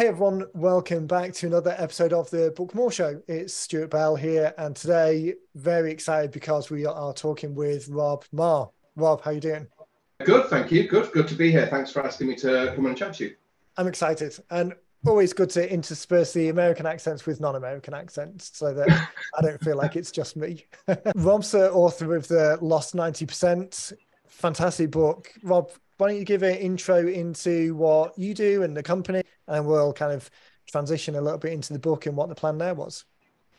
Hey everyone, welcome back to another episode of the Book More Show. It's Stuart Bell here, and today very excited because we are talking with Rob Marr. Rob, how are you doing? Good, thank you. Good to be here. Thanks for asking me to come and chat to you. I'm excited, and always good to intersperse the American accents with non-American accents so that I don't feel like it's just me. Rob's the author of The Lost 90%. Fantastic book. Rob, why don't you give an intro into what you do and the company, and we'll kind of transition a little bit into the book and what the plan there was.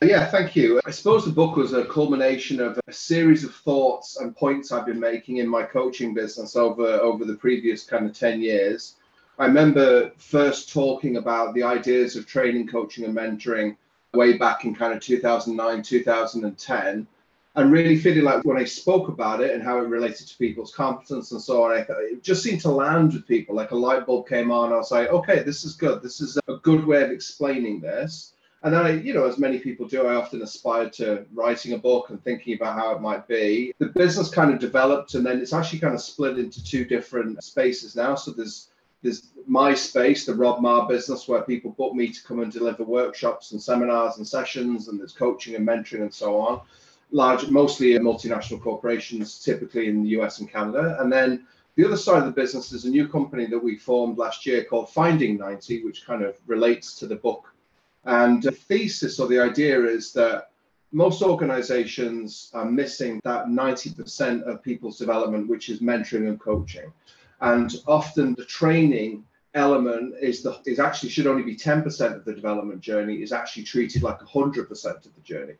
Yeah, thank you. I suppose the book was a culmination of a series of thoughts and points I've been making in my coaching business over the previous kind of 10 years. I remember first talking about the ideas of training, coaching and mentoring way back in kind of 2009, 2010. And really feeling like when I spoke about it and how it related to people's competence and so on, it just seemed to land with people, like a light bulb came on. I was like, okay, this is good. This is a good way of explaining this. And I, you know, as many people do, I often aspired to writing a book and thinking about how it might be. The business kind of developed, and then it's actually kind of split into two different spaces now. So there's my space, the Rob Marr business, where people book me to come and deliver workshops and seminars and sessions, and there's coaching and mentoring and so on. Large, mostly multinational corporations, typically in the US and Canada. And then the other side of the business is a new company that we formed last year called Finding90, which kind of relates to the book. And the thesis or the idea is that most organizations are missing that 90% of people's development, which is mentoring and coaching. And often the training element is actually should only be 10% of the development journey, is actually treated like 100% of the journey.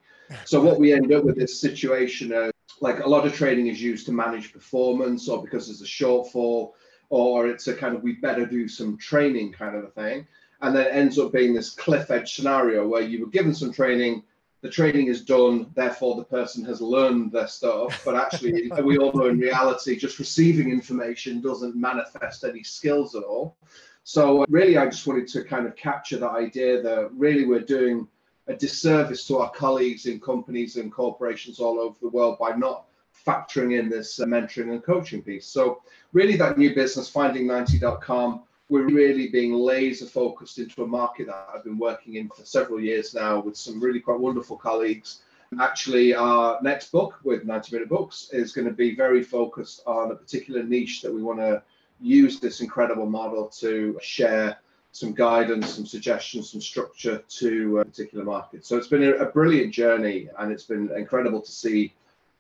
So what we end up with is situation like a lot of training is used to manage performance, or because there's a shortfall, or it's a kind of we better do some training kind of a thing, and then it ends up being this cliff edge scenario where you were given some training, the training is done, therefore the person has learned their stuff, but actually we all know in reality just receiving information doesn't manifest any skills at all. So really I just wanted to kind of capture that idea that really we're doing a disservice to our colleagues in companies and corporations all over the world by not factoring in this mentoring and coaching piece. So really that new business, Finding90.com, we're really being laser focused into a market that I've been working in for several years now with some really quite wonderful colleagues. Actually, our next book with 90 Minute Books is going to be very focused on a particular niche that we want to use this incredible model to share some guidance, some suggestions, some structure to a particular market. So it's been a brilliant journey, and it's been incredible to see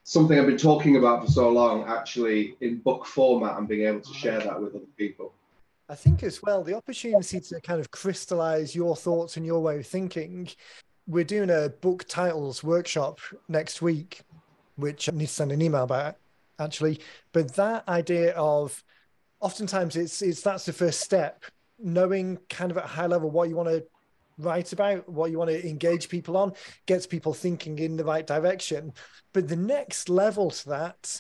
something I've been talking about for so long actually in book format and being able to share that with other people. I think as well, the opportunity to kind of crystallize your thoughts and your way of thinking. We're doing a book titles workshop next week, which I need to send an email about actually. But that idea of oftentimes it's that's the first step, knowing kind of at a high level what you want to write about, what you want to engage people on, gets people thinking in the right direction. But the next level to that,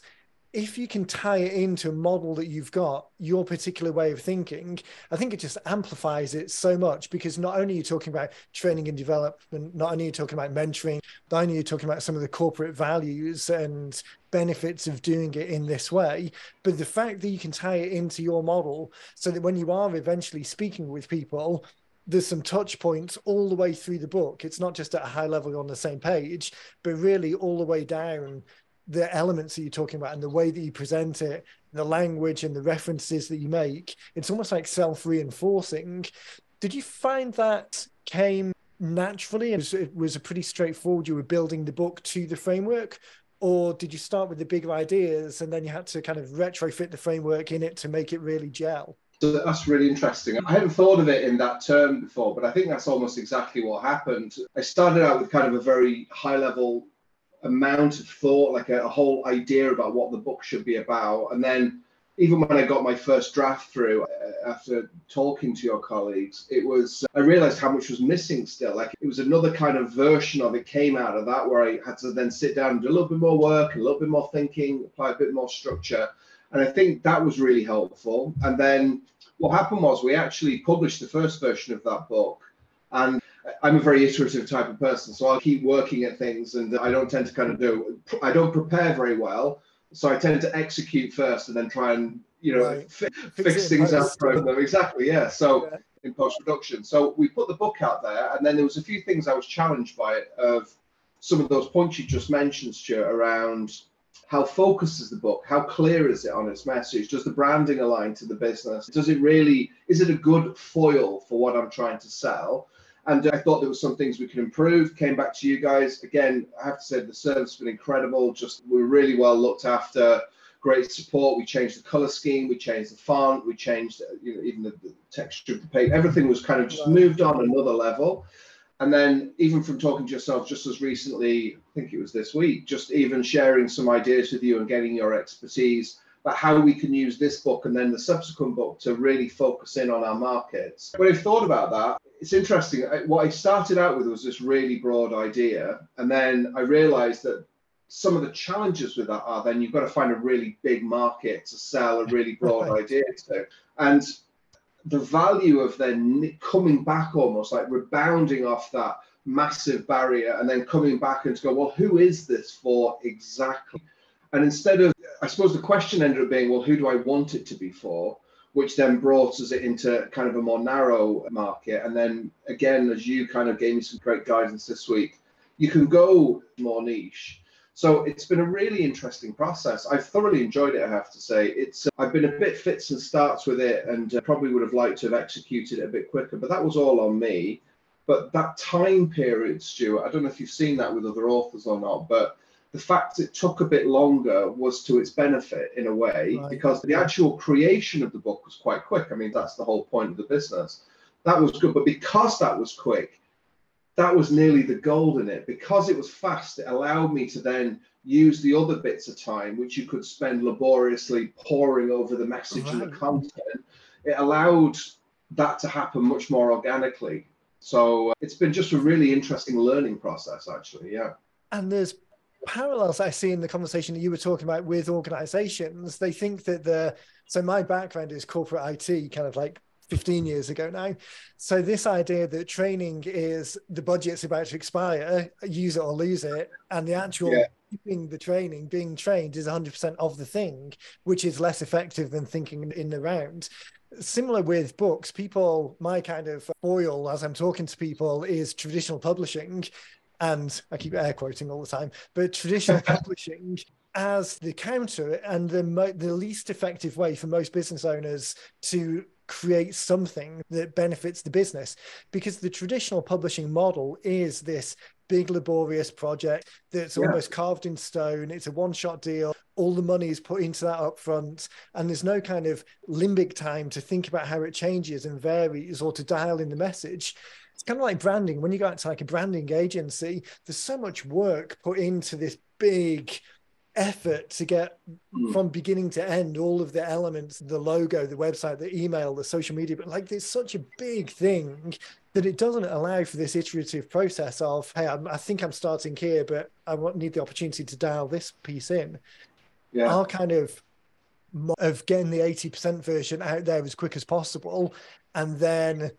if you can tie it into a model that you've got, your particular way of thinking, I think it just amplifies it so much, because not only are you talking about training and development, not only are you talking about mentoring, not only are you talking about some of the corporate values and benefits of doing it in this way, but the fact that you can tie it into your model so that when you are eventually speaking with people, there's some touch points all the way through the book. It's not just at a high level on the same page, but really all the way down the elements that you're talking about and the way that you present it, the language and the references that you make. It's almost like self-reinforcing. Did you find that came naturally? It was a pretty straightforward, you were building the book to the framework, or did you start with the bigger ideas and then you had to kind of retrofit the framework in it to make it really gel? So that's really interesting. I hadn't thought of it in that term before, but I think that's almost exactly what happened. I started out with kind of a very high level amount of thought, like a whole idea about what the book should be about. And then even when I got my first draft through after talking to your colleagues, it was, I realized how much was missing still. Like it was another kind of version of it came out of that, where I had to then sit down and do a little bit more work, a little bit more thinking, apply a bit more structure. And I think that was really helpful. And then what happened was we actually published the first version of that book, and I'm a very iterative type of person, so I'll keep working at things, and I don't tend to kind of I don't prepare very well, so I tend to execute first and then try and, you know, fix things out. Exactly, yeah. So in post-production. So we put the book out there, and then there was a few things I was challenged by it, of some of those points you just mentioned, Stuart, around how focused is the book? How clear is it on its message? Does the branding align to the business? Does it really, is it a good foil for what I'm trying to sell? And I thought there were some things we could improve. Came back to you guys. Again, I have to say the service has been incredible. Just, we were really well looked after. Great support. We changed the color scheme. We changed the font. We changed, you know, even the texture of the page. Everything was kind of just moved on another level. And then even from talking to yourself just as recently, I think it was this week, just even sharing some ideas with you and getting your expertise about how we can use this book and then the subsequent book to really focus in on our markets. When I've thought about that, it's interesting. What I started out with was this really broad idea. And then I realized that some of the challenges with that are then you've got to find a really big market to sell a really broad idea to. And the value of then coming back, almost like rebounding off that massive barrier and then coming back and to go, well, who is this for exactly? And instead of, I suppose the question ended up being, well, who do I want it to be for? Which then brought us into kind of a more narrow market. And then again, as you kind of gave me some great guidance this week, you can go more niche. So it's been a really interesting process. I've thoroughly enjoyed it, I have to say. I've been a bit fits and starts with it, and probably would have liked to have executed it a bit quicker, but that was all on me. But that time period, Stuart, I don't know if you've seen that with other authors or not, but the fact it took a bit longer was to its benefit in a way, right, because the actual creation of the book was quite quick. I mean, that's the whole point of the business. That was good, but because that was quick, that was nearly the gold in it. Because it was fast, it allowed me to then use the other bits of time, which you could spend laboriously poring over the message and the content. It allowed that to happen much more organically. So it's been just a really interesting learning process, actually, yeah. And there's parallels I see in the conversation that you were talking about with organizations. They think that so my background is corporate IT, kind of like 15 years ago now. So this idea that training is the budget's about to expire, use it or lose it, and the actual keeping the training, being trained is 100% of the thing, which is less effective than thinking in the round. Similar with books, people, my kind of foil as I'm talking to people is traditional publishing, and I keep air quoting all the time, but traditional publishing as the counter and the least effective way for most business owners to create something that benefits the business, because the traditional publishing model is this big laborious project that's almost carved in stone. It's a one-shot deal. All the money is put into that up front, and there's no kind of limbic time to think about how it changes and varies or to dial in the message. It's kind of like branding. When you go out to like a branding agency, there's so much work put into this big effort to get from beginning to end all of the elements, the logo, the website, the email, the social media, but like it's such a big thing that it doesn't allow for this iterative process of, hey, I think I'm starting here, but I need the opportunity to dial this piece in. Yeah. Our kind of getting the 80% version out there as quick as possible, and then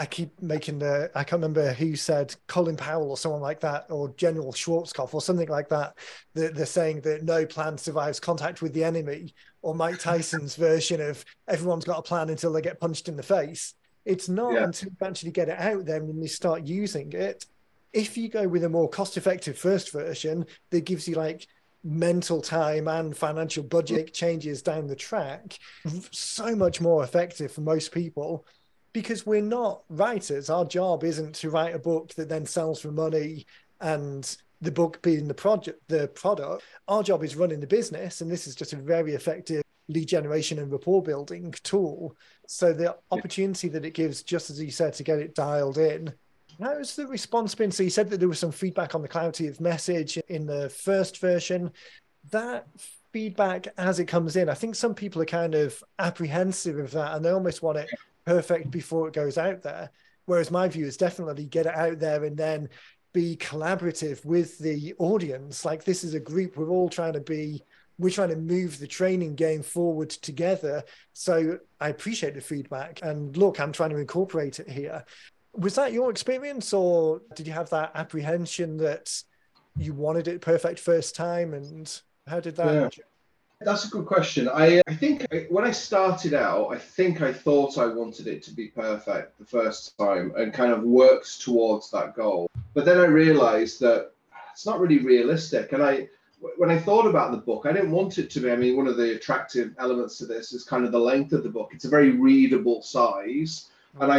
I keep making I can't remember who said, Colin Powell or someone like that, or General Schwarzkopf or something like that, they're saying that no plan survives contact with the enemy, or Mike Tyson's version of everyone's got a plan until they get punched in the face. It's not until you actually get it out there and you start using it. If you go with a more cost-effective first version that gives you like mental time and financial budget changes down the track, so much more effective for most people. Because we're not writers. Our job isn't to write a book that then sells for money and the book being the product. Our job is running the business, and this is just a very effective lead generation and rapport building tool. So the opportunity that it gives, just as you said, to get it dialed in. How has the response been? So you said that there was some feedback on the clarity of message in the first version. That feedback as it comes in, I think some people are kind of apprehensive of that, and they almost want it perfect before it goes out there, whereas my view is definitely get it out there and then be collaborative with the audience. Like, this is a group, we're trying to move the training game forward together. So I appreciate the feedback, and look, I'm trying to incorporate it here. Was that your experience, or did you have that apprehension that you wanted it perfect first time, and how did that That's a good question. I think when I started out, I think I thought I wanted it to be perfect the first time and kind of worked towards that goal. But then I realized that it's not really realistic. And when I thought about the book, I didn't want it to be. I mean, one of the attractive elements to this is kind of the length of the book. It's a very readable size. And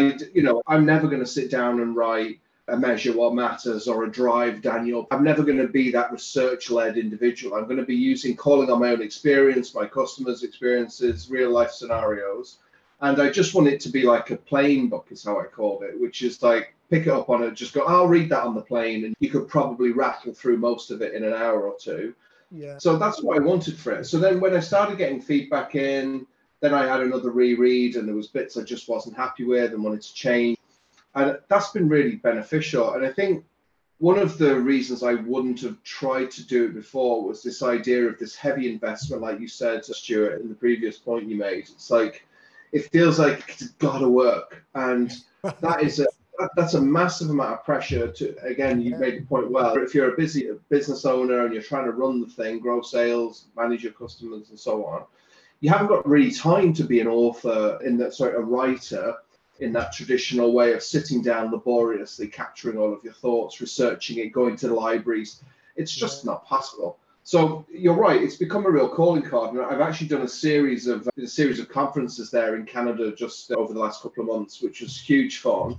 I'm never going to sit down and write A Measure What Matters or A Drive Daniel. I'm never going to be that research-led individual. I'm going to be calling on my own experience, my customers' experiences, real-life scenarios. And I just want it to be like a plane book is how I called it, which is like pick it up on it, just go, I'll read that on the plane. And you could probably rattle through most of it in an hour or two. Yeah. So that's what I wanted for it. So then when I started getting feedback in, then I had another reread and there was bits I just wasn't happy with and wanted to change. And that's been really beneficial. And I think one of the reasons I wouldn't have tried to do it before was this idea of this heavy investment, like you said, Stuart, in the previous point you made. It's like, it feels like it's got to work. And that's a massive amount of pressure to, again, you made the point well, if you're a busy business owner and you're trying to run the thing, grow sales, manage your customers and so on, you haven't got really time to be a writer in that traditional way of sitting down laboriously, capturing all of your thoughts, researching it, going to the libraries. It's just not possible. So you're right, it's become a real calling card. And I've actually done a series of conferences there in Canada just over the last couple of months, which was huge fun.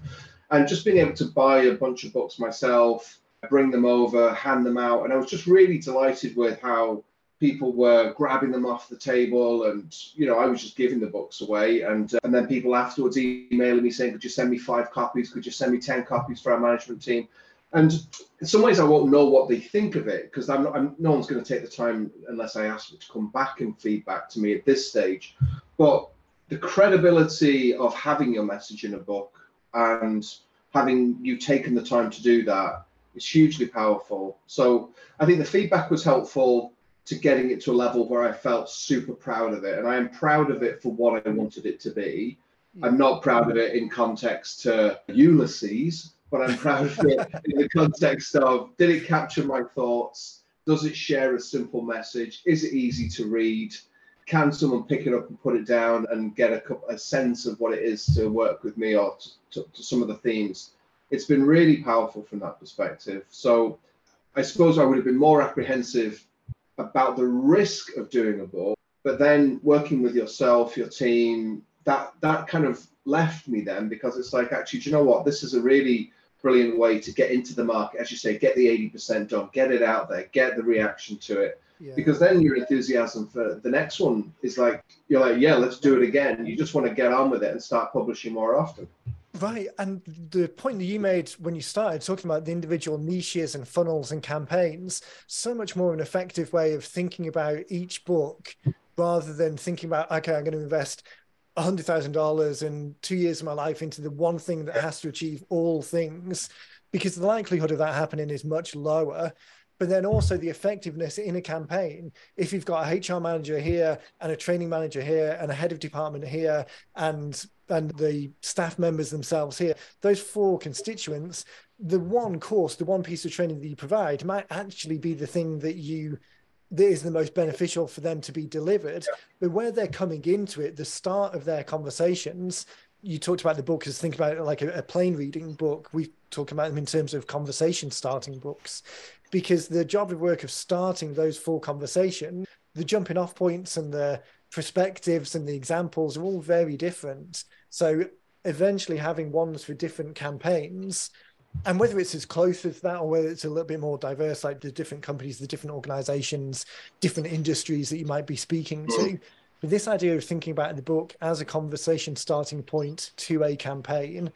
And just being able to buy a bunch of books myself, bring them over, hand them out. And I was just really delighted with how people were grabbing them off the table, and I was just giving the books away, and then people afterwards emailing me saying, could you send me 5 copies, could you send me 10 copies for our management team? And in some ways I won't know what they think of it, because no one's going to take the time unless I ask them to come back and feedback to me at this stage. But the credibility of having your message in a book and having you taken the time to do that is hugely powerful. So I think the feedback was helpful to getting it to a level where I felt super proud of it. And I am proud of it for what I wanted it to be. I'm not proud of it in context to Ulysses, but I'm proud of it in the context of, did it capture my thoughts? Does it share a simple message? Is it easy to read? Can someone pick it up and put it down and get a sense of what it is to work with me or to some of the themes? It's been really powerful from that perspective. So I suppose I would have been more apprehensive about the risk of doing a book, but then working with yourself, your team, that kind of left me then, because it's like, actually, do you know what? This is a really brilliant way to get into the market. As you say, get the 80% done, get it out there, get the reaction to it. Yeah. Because then your enthusiasm for the next one is like, you're like, yeah, let's do it again. You just want to get on with it and start publishing more often. Right. And the point that you made when you started talking about the individual niches and funnels and campaigns, so much more an effective way of thinking about each book rather than thinking about, okay, I'm going to invest $100,000 and 2 years of my life into the one thing that has to achieve all things, because the likelihood of that happening is much lower. But then also the effectiveness in a campaign. If you've got a HR manager here and a training manager here and a head of department here and the staff members themselves here, those 4 constituents, the one course, the one piece of training that you provide might actually be the thing that is the most beneficial for them to be delivered. Yeah. But where they're coming into it, the start of their conversations, you talked about the book as think about it like a plain reading book. We talk about them in terms of conversation starting books, because the job of work of starting those 4 conversations, the jumping off points and the perspectives and the examples are all very different. So eventually having ones for different campaigns, and whether it's as close as that or whether it's a little bit more diverse, like the different companies, the different organizations, different industries that you might be speaking to, but this idea of thinking about the book as a conversation starting point to a campaign.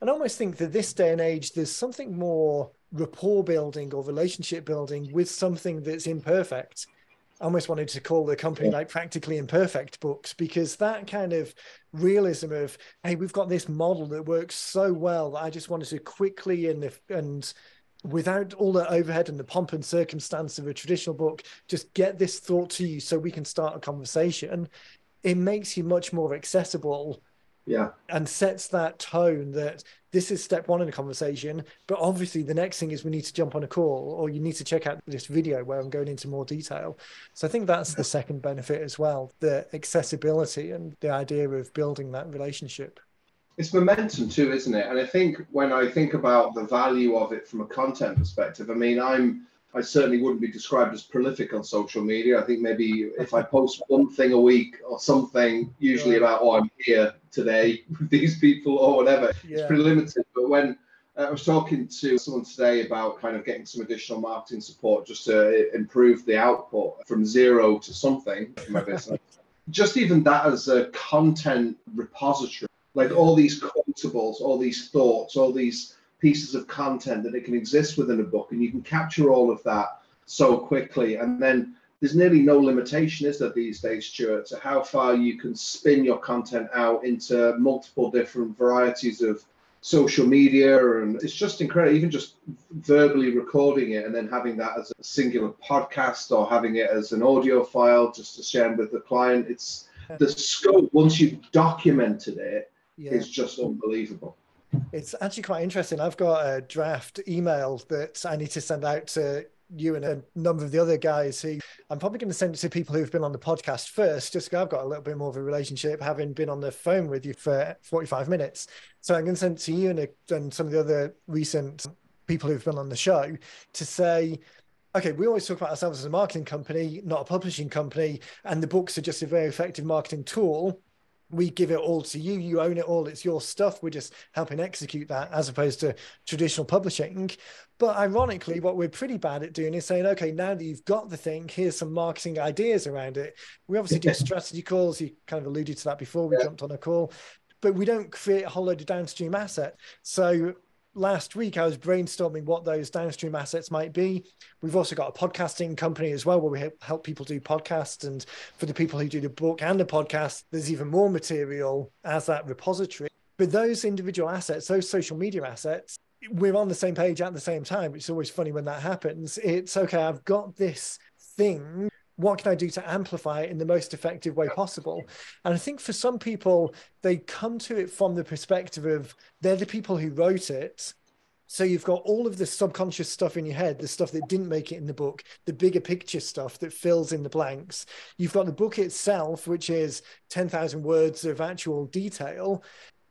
And I almost think that this day and age, there's something more rapport building or relationship building with something that's imperfect. I almost wanted to call the company like Practically Imperfect Books, because that kind of realism of, hey, we've got this model that works so well. I just wanted to quickly and without all the overhead and the pomp and circumstance of a traditional book, just get this thought to you so we can start a conversation. It makes you much more accessible. Yeah. And sets that tone that this is step one in the conversation, but obviously the next thing is we need to jump on a call, or you need to check out this video where I'm going into more detail. So I think that's the second benefit as well, the accessibility and the idea of building that relationship. It's momentum too, isn't it? And I think when I think about the value of it from a content perspective, I mean, I certainly wouldn't be described as prolific on social media. I think maybe if I post one thing a week or something, usually about, oh, I'm here today with these people or whatever, it's pretty limited. But when I was talking to someone today about kind of getting some additional marketing support just to improve the output from zero to something in my business, just even that as a content repository, like all these quotables, all these thoughts, all these pieces of content that it can exist within a book, and you can capture all of that so quickly. And then there's nearly no limitation, is there, these days, Stuart, to how far you can spin your content out into multiple different varieties of social media. And it's just incredible, even just verbally recording it and then having that as a singular podcast or having it as an audio file just to share with the client. It's the scope, once you've documented it, is just unbelievable. It's actually quite interesting. I've got a draft email that I need to send out to you and a number of the other guys who I'm probably going to send it to people who've been on the podcast first, just because I've got a little bit more of a relationship, having been on the phone with you for 45 minutes. So I'm going to send it to you and some of the other recent people who've been on the show to say, okay, we always talk about ourselves as a marketing company, not a publishing company, and the books are just a very effective marketing tool. We give it all to you, you own it all, it's your stuff, we're just helping execute that, as opposed to traditional publishing. But ironically, what we're pretty bad at doing is saying, okay, now that you've got the thing, here's some marketing ideas around it. We obviously do strategy calls, you kind of alluded to that before we jumped on a call, but we don't create a whole load of downstream asset. So last week, I was brainstorming what those downstream assets might be. We've also got a podcasting company as well, where we help people do podcasts. And for the people who do the book and the podcast, there's even more material as that repository. But those individual assets, those social media assets, we're on the same page at the same time. It's always funny when that happens. It's okay, I've got this thing. What can I do to amplify it in the most effective way possible? And I think for some people, they come to it from the perspective of they're the people who wrote it. So you've got all of the subconscious stuff in your head, the stuff that didn't make it in the book, the bigger picture stuff that fills in the blanks. You've got the book itself, which is 10,000 words of actual detail.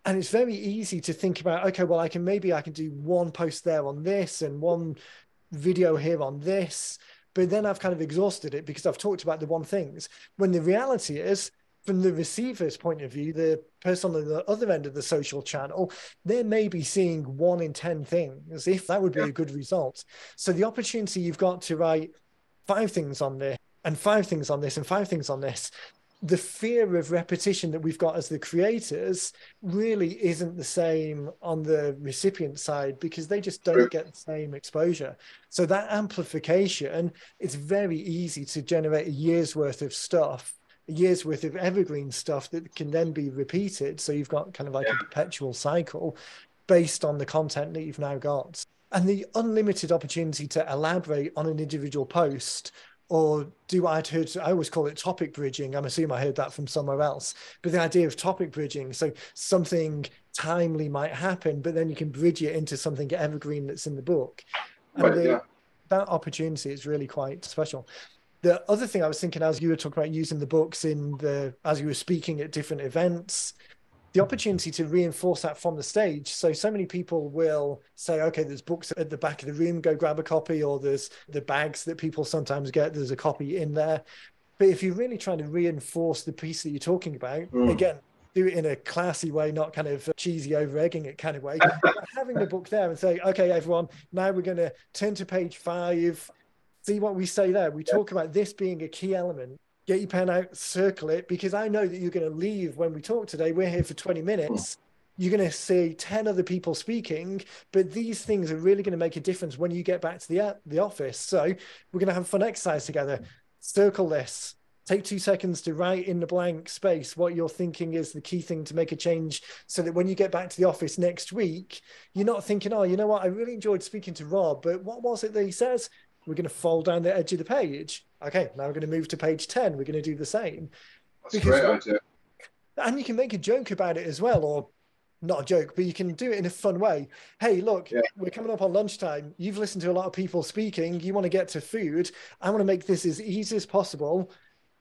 And it's very easy to think about, okay, well, I can do one post there on this and one video here on this. But then I've kind of exhausted it because I've talked about the one things. When the reality is, from the receiver's point of view, the person on the other end of the social channel, they may be seeing 1 in 10 things, if that would be a good result. So the opportunity you've got to write 5 things on this and 5 things on this and 5 things on this, the fear of repetition that we've got as the creators really isn't the same on the recipient side, because they just don't get the same exposure. So that amplification, it's very easy to generate a year's worth of stuff, a year's worth of evergreen stuff that can then be repeated. So you've got kind of like a perpetual cycle based on the content that you've now got. And the unlimited opportunity to elaborate on an individual post, or I always call it topic bridging. I'm assuming I heard that from somewhere else, but the idea of topic bridging. So something timely might happen, but then you can bridge it into something evergreen that's in the book. And that opportunity is really quite special. The other thing I was thinking as you were talking about using the books as you were speaking at different events, the opportunity to reinforce that from the stage. So many people will say, okay, there's books at the back of the room, go grab a copy, or there's the bags that people sometimes get, there's a copy in there. But if you're really trying to reinforce the piece that you're talking about, again, do it in a classy way, not kind of cheesy over-egging it kind of way, but having the book there and say, okay, everyone, now we're going to turn to page 5, see what we say there. We talk about this being a key element. Get your pen out, circle it, because I know that you're going to leave when we talk today. We're here for 20 minutes. You're going to see 10 other people speaking, but these things are really going to make a difference when you get back to the office. So we're going to have a fun exercise together. Circle this. Take 2 seconds to write in the blank space what you're thinking is the key thing to make a change, so that when you get back to the office next week, you're not thinking, oh, you know what? I really enjoyed speaking to Rob, but what was it that he says? We're going to fold down the edge of the page. Okay, now we're going to move to page 10. We're going to do the same. That's a great idea. And you can make a joke about it as well, or not a joke, but you can do it in a fun way. Hey, look, we're coming up on lunchtime. You've listened to a lot of people speaking. You want to get to food. I want to make this as easy as possible.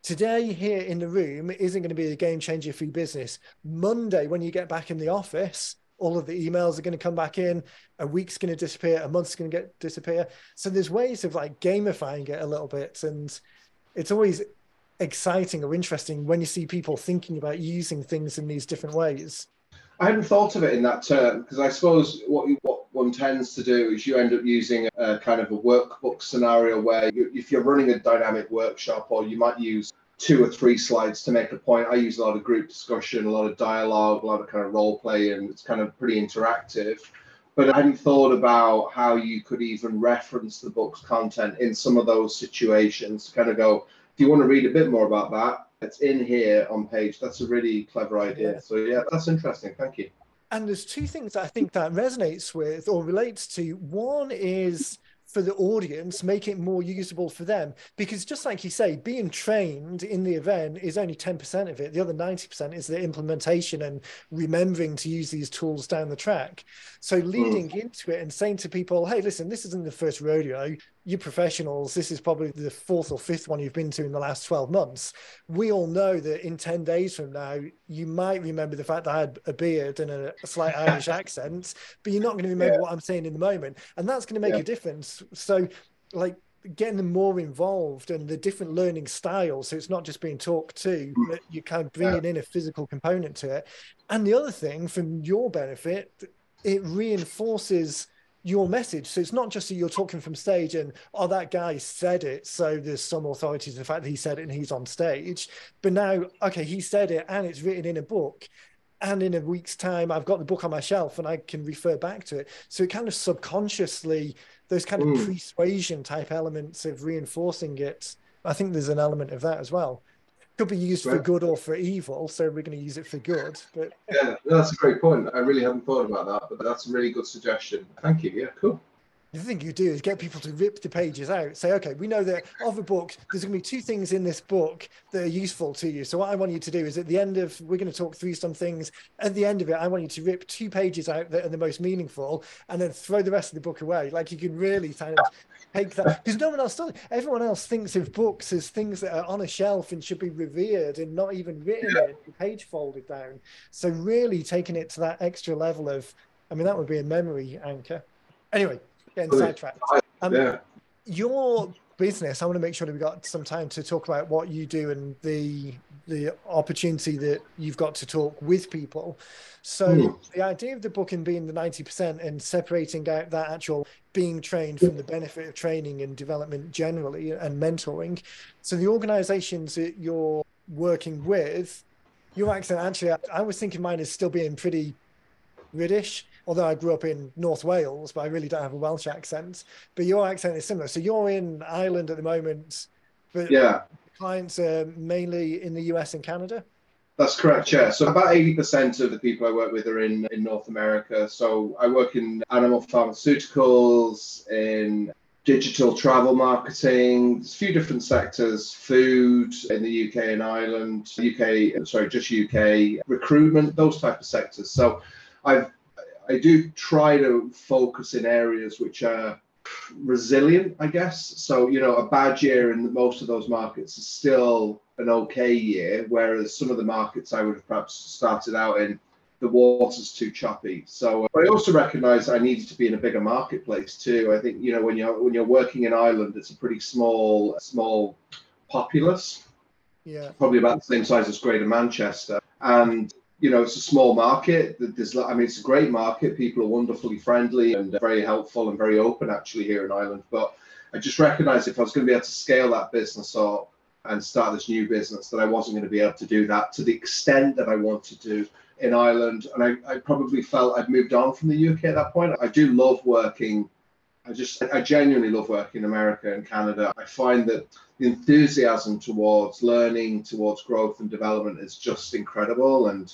Today here in the room isn't going to be a game changer for your business. Monday, when you get back in the office, all of the emails are going to come back in. A week's going to disappear. A month's going to disappear. So there's ways of like gamifying it a little bit. And it's always exciting or interesting when you see people thinking about using things in these different ways. I hadn't thought of it in that term, because I suppose what one tends to do is you end up using a kind of a workbook scenario where you, if you're running a dynamic workshop, or you might use 2 or 3 slides to make a point. I use a lot of group discussion, a lot of dialogue, a lot of kind of role play, and it's kind of pretty interactive. But I hadn't thought about how you could even reference the book's content in some of those situations to kind of go, do you want to read a bit more about that? It's in here on page. That's a really clever idea. Yeah. So yeah, that's interesting. Thank you. And there's 2 things that I think that resonates with or relates to. One is for the audience, make it more usable for them. Because just like you say, being trained in the event is only 10% of it. The other 90% is the implementation and remembering to use these tools down the track. So leading into it and saying to people, hey, listen, this isn't the first rodeo. You professionals, this is probably the 4th or 5th one you've been to in the last 12 months. We all know that in 10 days from now, you might remember the fact that I had a beard and a slight Irish accent, but you're not going to remember what I'm saying in the moment. And that's going to make a difference. So like getting them more involved and the different learning styles. So it's not just being talked to, but you're kind of bringing in a physical component to it. And the other thing from your benefit, it reinforces your message. So it's not just that you're talking from stage and, oh, that guy said it, so there's some authority to the fact that he said it and he's on stage. But now, okay, he said it and it's written in a book. And in a week's time, I've got the book on my shelf and I can refer back to it. So it kind of subconsciously, those kind of persuasion type elements of reinforcing it. I think there's an element of that as well. Could be used for good or for evil, so we're going to use it for good. But yeah, that's a great point. I really haven't thought about that, but that's a really good suggestion. Thank you. Yeah, cool. The thing you do is get people to rip the pages out. Say, okay, we know that of a book, there's going to be 2 things in this book that are useful to you. So what I want you to do is at the end of, we're going to talk through some things. At the end of it, I want you to rip 2 pages out that are the most meaningful and then throw the rest of the book away. Like you can really kind of take that. Because no one else does. Everyone else thinks of books as things that are on a shelf and should be revered and not even written in, page folded down. So really taking it to that extra level of, I mean, that would be a memory anchor. Anyway. Getting sidetracked. Your business, I want to make sure that we've got some time to talk about what you do and the opportunity that you've got to talk with people. So the idea of the book and being the 90% and separating out that actual being trained from the benefit of training and development generally and mentoring. So the organizations that you're working with, your accent, actually, I was thinking mine is still being pretty British, although I grew up in North Wales, but I really don't have a Welsh accent. But your accent is similar. So you're in Ireland at the moment, but clients are mainly in the US and Canada? That's correct, yeah. So about 80% of the people I work with are in North America. So I work in animal pharmaceuticals, in digital travel marketing, there's a few different sectors, food in the UK and Ireland, UK, recruitment, those type of sectors. So I do try to focus in areas which are resilient, I guess. So, you know, a bad year in most of those markets is still an okay year, whereas some of the markets I would have perhaps started out in, the water's too choppy. So but I also recognize I needed to be in a bigger marketplace too. I think, you know, when you're working in Ireland, it's a pretty small populace. Yeah. Probably about the same size as Greater Manchester. And you know, it's a small market. It's a great market. People are wonderfully friendly and very helpful and very open, actually, here in Ireland. But I just recognised if I was going to be able to scale that business up and start this new business, that I wasn't going to be able to do that to the extent that I wanted to in Ireland. And I probably felt I'd moved on from the UK at that point. I do love working. I genuinely love working in America and Canada. I find that the enthusiasm towards learning, towards growth and development is just incredible. And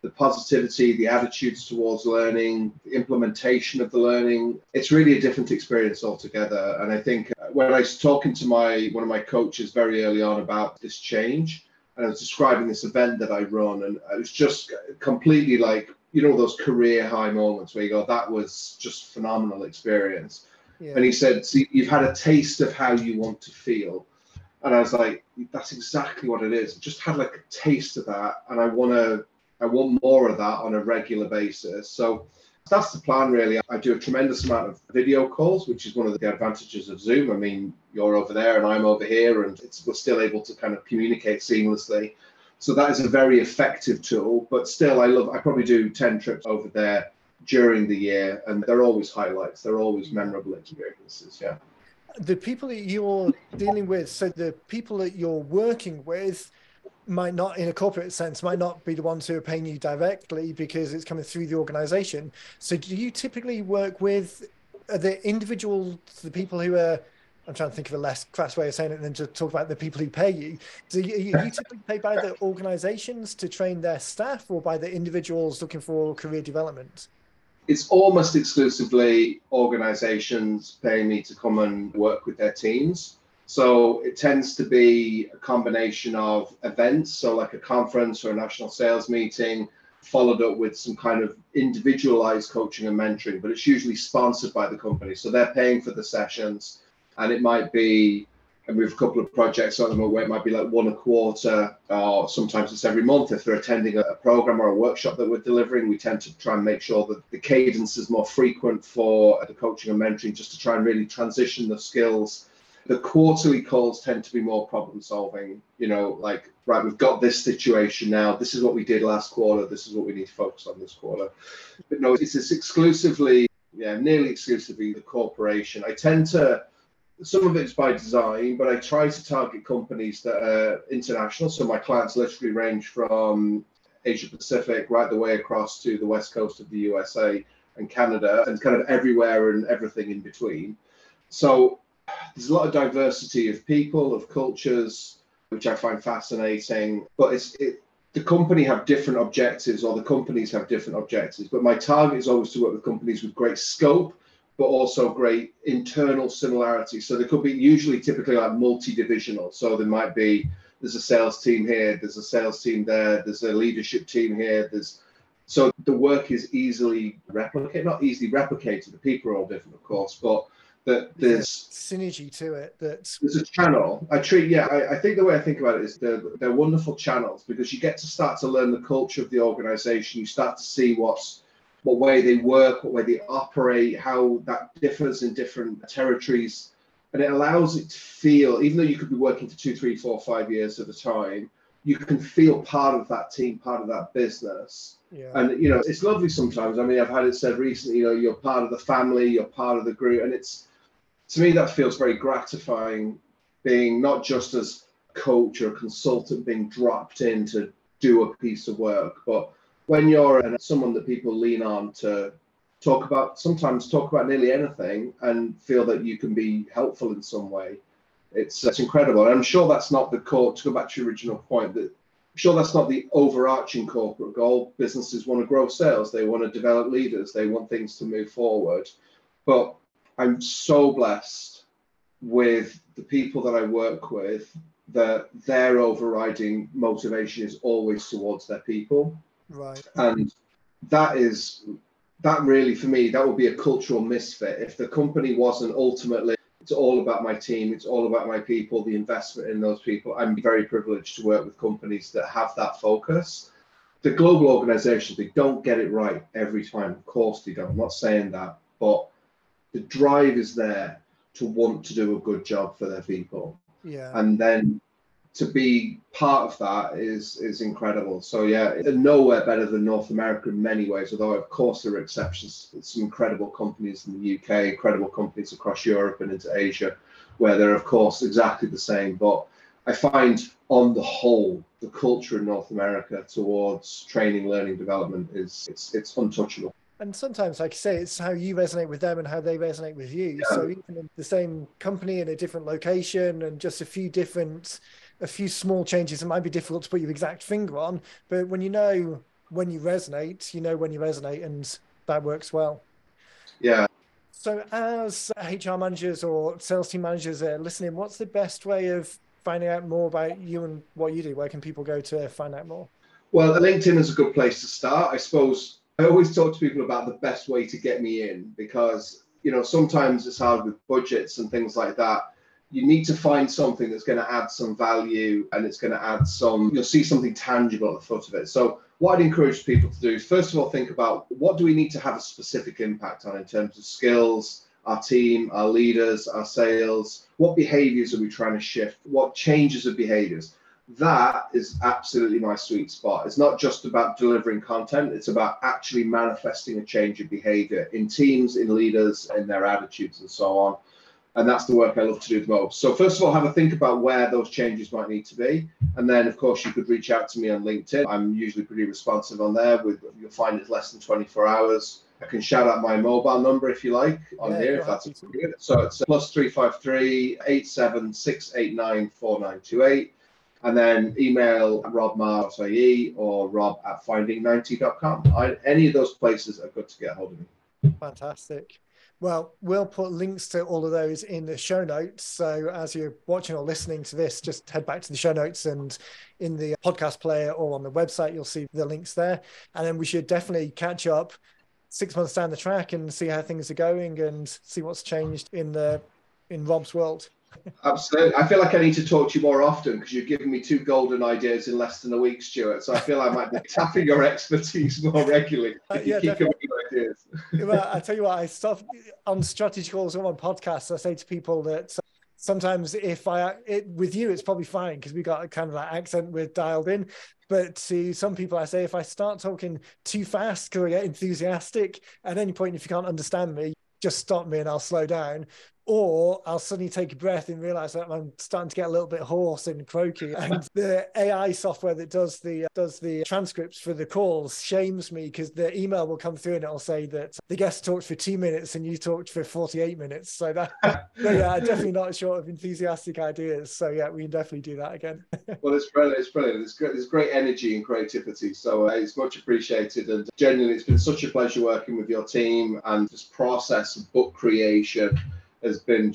the positivity, the attitudes towards learning, the implementation of the learning, it's really a different experience altogether. And I think when I was talking to one of my coaches very early on about this change, and I was describing this event that I run, and I was just completely like you know, those career high moments where you go, that was just phenomenal experience. Yeah. And he said, see, you've had a taste of how you want to feel. And I was like, that's exactly what it is. I just had like a taste of that. And I want more of that on a regular basis. So that's the plan, really. I do a tremendous amount of video calls, which is one of the advantages of Zoom. I mean, you're over there and I'm over here, and we're still able to kind of communicate seamlessly. So that is a very effective tool. But still, I probably do 10 trips over there during the year, and they're always highlights. They're always memorable experiences, yeah. The people that you're dealing with, so the people that you're working with, might not, in a corporate sense, might not be the ones who are paying you directly because it's coming through the organization. So do you typically work with the people who are, I'm trying to think of a less crass way of saying it than just talk about the people who pay you. So you typically pay by the organizations to train their staff, or by the individuals looking for career development? It's almost exclusively organizations paying me to come and work with their teams. So it tends to be a combination of events, so like a conference or a national sales meeting, followed up with some kind of individualized coaching and mentoring, but it's usually sponsored by the company. So they're paying for the sessions, and it might be, and we have a couple of projects on them where it might be like one a quarter, or sometimes it's every month. If they're attending a program or a workshop that we're delivering, we tend to try and make sure that the cadence is more frequent for the coaching and mentoring, just to try and really transition the skills. The quarterly calls tend to be more problem solving, you know, like, right, we've got this situation now. This is what we did last quarter. This is what we need to focus on this quarter. But no, it's exclusively, yeah, nearly exclusively the corporation. I tend to, some of it's by design, but I try to target companies that are international. So my clients literally range from Asia Pacific right the way across to the West Coast of the USA and Canada, and kind of everywhere and everything in between. So there's a lot of diversity of people, of cultures, which I find fascinating. But the company have different objectives, or the companies have different objectives. But my target is always to work with companies with great scope, but also great internal similarities. So they could be usually typically like multi-divisional. So there might be, there's a sales team here, there's a sales team there, there's a leadership team here. So the work is easily replicated, not easily replicated. The people are all different, of course, but that there's synergy to it. There's a channel. I think the way I think about it is they're wonderful channels, because you get to start to learn the culture of the organization. You start to see what way they work, what way they operate, how that differs in different territories. And it allows it to feel, even though you could be working for 2, 3, 4, 5 years at a time, you can feel part of that team, part of that business. Yeah. And, you know, it's lovely sometimes. I mean, I've had it said recently, you know, you're part of the family, you're part of the group. And it's, to me, that feels very gratifying, being not just as a coach or a consultant being dropped in to do a piece of work, but when you're someone that people lean on to talk about nearly anything and feel that you can be helpful in some way, it's incredible. And I'm sure that's not the core, to go back to your original point, that I'm sure that's not the overarching corporate goal. Businesses want to grow sales. They want to develop leaders. They want things to move forward. But I'm so blessed with the people that I work with that their overriding motivation is always towards their people. Right. And that really, for me, that would be a cultural misfit. If the company wasn't ultimately, it's all about my team, it's all about my people, the investment in those people. I'm very privileged to work with companies that have that focus. The global organizations, they don't get it right every time. Of course they don't. I'm not saying that, but the drive is there to want to do a good job for their people. Yeah. And then to be part of that is incredible. So yeah, nowhere better than North America in many ways, although of course there are exceptions. Some incredible companies in the UK, incredible companies across Europe and into Asia, where they're of course exactly the same. But I find on the whole, the culture in North America towards training, learning, development is untouchable. And sometimes, like you say, it's how you resonate with them and how they resonate with you. Yeah. So even in the same company in a different location and just a few small changes, it might be difficult to put your exact finger on, but when you know when you resonate, and that works well. Yeah. So as HR managers or sales team managers are listening, what's the best way of finding out more about you and what you do? Where can people go to find out more? Well, LinkedIn is a good place to start. I suppose I always talk to people about the best way to get me in, because, you know, sometimes it's hard with budgets and things like that. You need to find something that's going to add some value, and it's going to add some, you'll see something tangible at the foot of it. So what I'd encourage people to do is, first of all, think about what do we need to have a specific impact on in terms of skills, our team, our leaders, our sales, what behaviors are we trying to shift, what changes of behaviors. That is absolutely my sweet spot. It's not just about delivering content, it's about actually manifesting a change of behavior in teams, in leaders, in their attitudes and so on. And that's the work I love to do the most. So first of all, have a think about where those changes might need to be. And then, of course, you could reach out to me on LinkedIn. I'm usually pretty responsive on there. You'll find it's less than 24 hours. I can shout out my mobile number, if you like, on here, if that's good. So it's +353 876 894928. And then email robmarr.ie or rob@finding90.com. Any of those places are good to get hold of me. Fantastic. Well, we'll put links to all of those in the show notes. So as you're watching or listening to this, just head back to the show notes, and in the podcast player or on the website, you'll see the links there. And then we should definitely catch up 6 months down the track and see how things are going and see what's changed in Rob's world. Absolutely. I feel like I need to talk to you more often, because you've given me two golden ideas in less than a week, Stuart. So I feel I might be tapping your expertise more regularly if you keep giving me ideas. Well, I tell you what, I stopped on strategy calls or on podcasts. I say to people that sometimes with you, it's probably fine, because we got a kind of like accent we're dialed in. But to some people, I say, if I start talking too fast because I get enthusiastic, at any point, if you can't understand me, just stop me and I'll slow down. Or I'll suddenly take a breath and realize that I'm starting to get a little bit hoarse and croaky. And the AI software that does the transcripts for the calls shames me, because the email will come through and it'll say that the guest talked for 2 minutes and you talked for 48 minutes. So that, I'm definitely not short of enthusiastic ideas. So yeah, we can definitely do that again. Well, it's brilliant. It's brilliant. There's great energy and creativity. So it's much appreciated. And genuinely, it's been such a pleasure working with your team, and this process of book creation it's been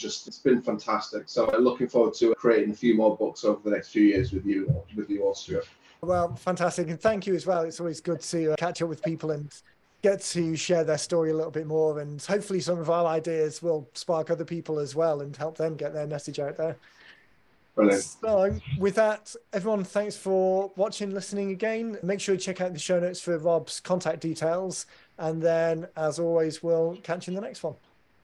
fantastic. So I'm looking forward to creating a few more books over the next few years with you all, Stuart. Well, fantastic. And thank you as well. It's always good to catch up with people and get to share their story a little bit more. And hopefully some of our ideas will spark other people as well and help them get their message out there. Brilliant. So with that, everyone, thanks for watching, listening again. Make sure you check out the show notes for Rob's contact details. And then, as always, we'll catch you in the next one.